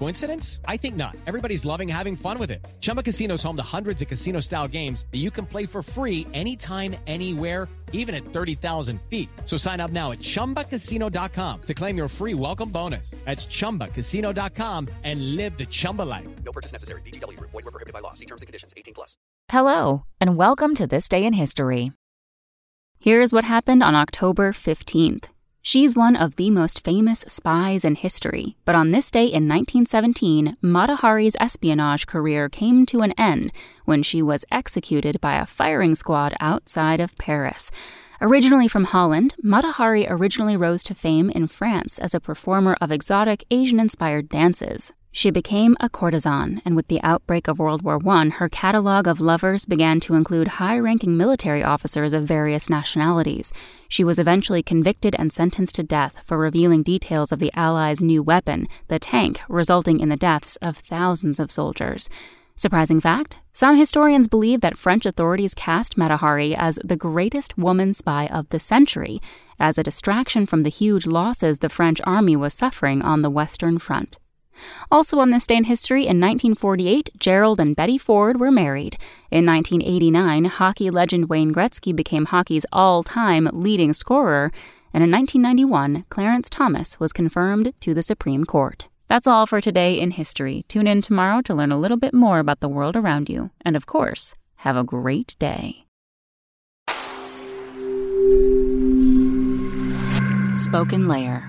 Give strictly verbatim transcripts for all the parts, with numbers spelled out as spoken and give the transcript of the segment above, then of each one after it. Coincidence? I think not. Everybody's loving having fun with it. Chumba Casino is home to hundreds of casino-style games that you can play for free anytime, anywhere, even at thirty thousand feet. So sign up now at Chumba Casino dot com to claim your free welcome bonus. That's Chumba Casino dot com and live the Chumba life. No purchase necessary. V G W. Void where prohibited by law. See terms and conditions. eighteen plus. Hello, and welcome to This Day in History. Here's what happened on October fifteenth. She's one of the most famous spies in history, but on this day in nineteen seventeen, Mata Hari's espionage career came to an end when she was executed by a firing squad outside of Paris. Originally from Holland, Mata Hari originally rose to fame in France as a performer of exotic Asian-inspired dances. She became a courtesan, and with the outbreak of World War One, her catalog of lovers began to include high-ranking military officers of various nationalities. She was eventually convicted and sentenced to death for revealing details of the Allies' new weapon, the tank, resulting in the deaths of thousands of soldiers. Surprising fact? Some historians believe that French authorities cast Mata Hari as the greatest woman spy of the century, as a distraction from the huge losses the French army was suffering on the Western Front. Also on this day in history, in nineteen forty-eight, Gerald and Betty Ford were married. In nineteen eighty-nine, hockey legend Wayne Gretzky became hockey's all-time leading scorer. And in nineteen ninety-one, Clarence Thomas was confirmed to the Supreme Court. That's all for today in history. Tune in tomorrow to learn a little bit more about the world around you. And of course, have a great day. Spoken Layer.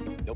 No